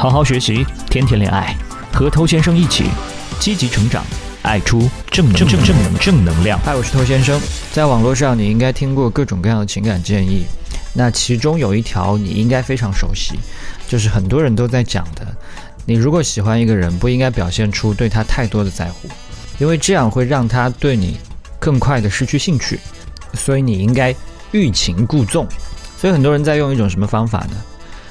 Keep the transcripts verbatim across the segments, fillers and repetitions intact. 好好学习，天天恋爱，和偷先生一起积极成长，爱出正能正正正能正能量。嗨，我是偷先生。在网络上，你应该听过各种各样的情感建议，那其中有一条你应该非常熟悉，就是很多人都在讲的：你如果喜欢一个人，不应该表现出对他太多的在乎，因为这样会让他对你更快的失去兴趣。所以你应该欲擒故纵。所以很多人在用一种什么方法呢？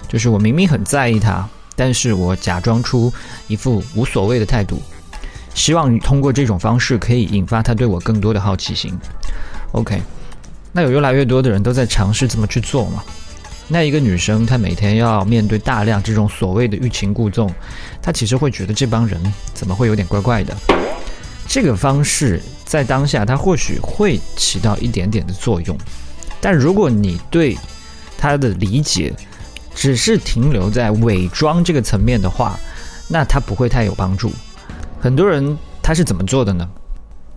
就是我明明很在意他，但是我假装出一副无所谓的态度，希望通过这种方式可以引发他对我更多的好奇心。 OK， 那有越来越多的人都在尝试这么去做嘛。那一个女生她每天要面对大量这种所谓的欲擒故纵，她其实会觉得这帮人怎么会有点怪怪的。这个方式在当下它或许会起到一点点的作用，但如果你对它的理解只是停留在伪装这个层面的话，那它不会太有帮助。很多人他是怎么做的呢？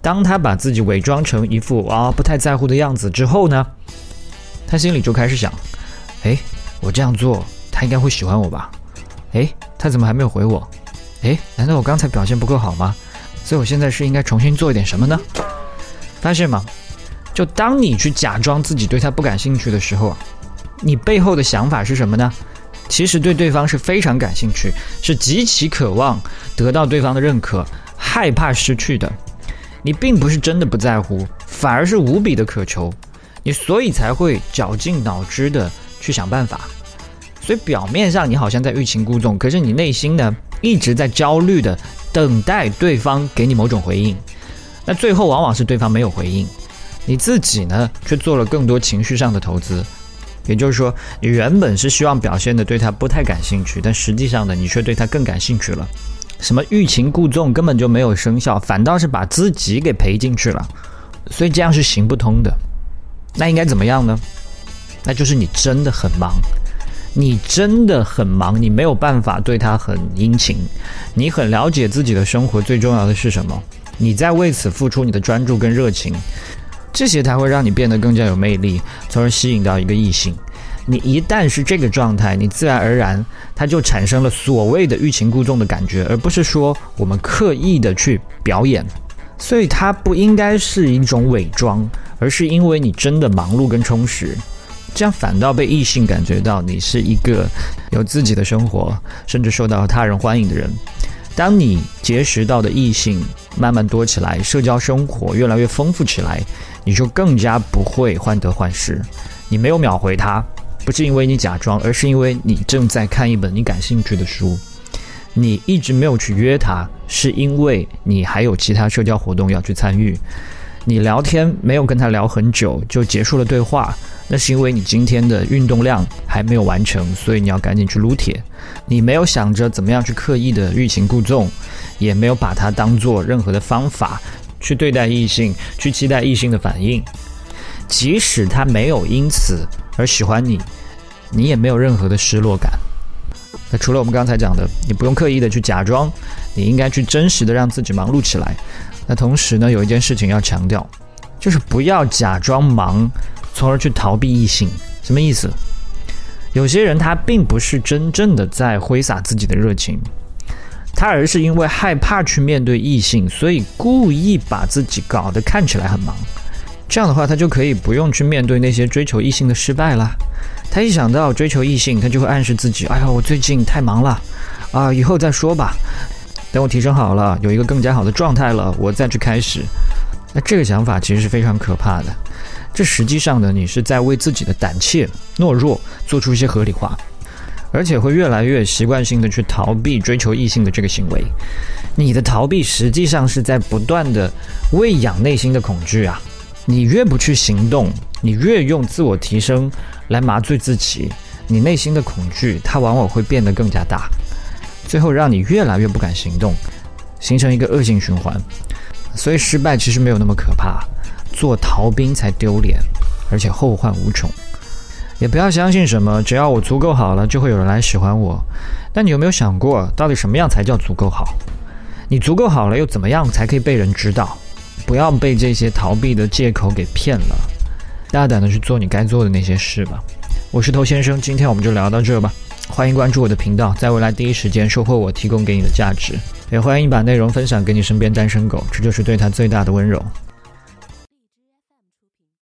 当他把自己伪装成一副啊、哦、不太在乎的样子之后呢，他心里就开始想：哎，我这样做他应该会喜欢我吧？哎，他怎么还没有回我？哎，难道我刚才表现不够好吗？所以我现在是应该重新做一点什么呢？发现吗？就当你去假装自己对他不感兴趣的时候啊，你背后的想法是什么呢？其实对对方是非常感兴趣，是极其渴望得到对方的认可，害怕失去的。你并不是真的不在乎，反而是无比的渴求，你所以才会绞尽脑汁的去想办法。所以表面上你好像在欲擒故纵，可是你内心呢一直在焦虑的等待对方给你某种回应。那最后往往是对方没有回应，你自己呢却做了更多情绪上的投资。也就是说，你原本是希望表现的对他不太感兴趣，但实际上呢，你却对他更感兴趣了。什么欲擒故纵根本就没有生效，反倒是把自己给赔进去了，所以这样是行不通的。那应该怎么样呢？那就是你真的很忙，你真的很忙，你没有办法对他很殷勤，你很了解自己的生活最重要的是什么，你在为此付出你的专注跟热情，这些才会让你变得更加有魅力，从而吸引到一个异性。你一旦是这个状态，你自然而然它就产生了所谓的欲擒故纵的感觉，而不是说我们刻意的去表演。所以它不应该是一种伪装，而是因为你真的忙碌跟充实，这样反倒被异性感觉到你是一个有自己的生活，甚至受到他人欢迎的人。当你结识到的异性慢慢多起来，社交生活越来越丰富起来，你就更加不会患得患失。你没有秒回他，不是因为你假装，而是因为你正在看一本你感兴趣的书。你一直没有去约他，是因为你还有其他社交活动要去参与。你聊天没有跟他聊很久就结束了对话，那是因为你今天的运动量还没有完成，所以你要赶紧去撸铁。你没有想着怎么样去刻意的欲擒故纵，也没有把它当作任何的方法去对待异性，去期待异性的反应。即使他没有因此而喜欢你，你也没有任何的失落感。那除了我们刚才讲的，你不用刻意的去假装，你应该去真实的让自己忙碌起来。那同时呢，有一件事情要强调，就是不要假装忙，从而去逃避异性。什么意思？有些人他并不是真正的在挥洒自己的热情，他而是因为害怕去面对异性，所以故意把自己搞得看起来很忙。这样的话，他就可以不用去面对那些追求异性的失败啦。他一想到追求异性，他就会暗示自己：哎呀，我最近太忙了，啊、呃，以后再说吧。等我提升好了，有一个更加好的状态了，我再去开始。那这个想法其实是非常可怕的。这实际上呢，你是在为自己的胆怯、懦弱做出一些合理化，而且会越来越习惯性的去逃避追求异性的这个行为。你的逃避实际上是在不断的喂养内心的恐惧啊。你越不去行动，你越用自我提升来麻醉自己，你内心的恐惧它往往会变得更加大。最后让你越来越不敢行动，形成一个恶性循环。所以失败其实没有那么可怕，做逃兵才丢脸，而且后患无穷。也不要相信什么只要我足够好了就会有人来喜欢我，但你有没有想过到底什么样才叫足够好？你足够好了又怎么样才可以被人知道？不要被这些逃避的借口给骗了，大胆的去做你该做的那些事吧。我是头先生，今天我们就聊到这吧。欢迎关注我的频道，在未来第一时间收获我提供给你的价值，也欢迎把内容分享给你身边单身狗，这就是对他最大的温柔。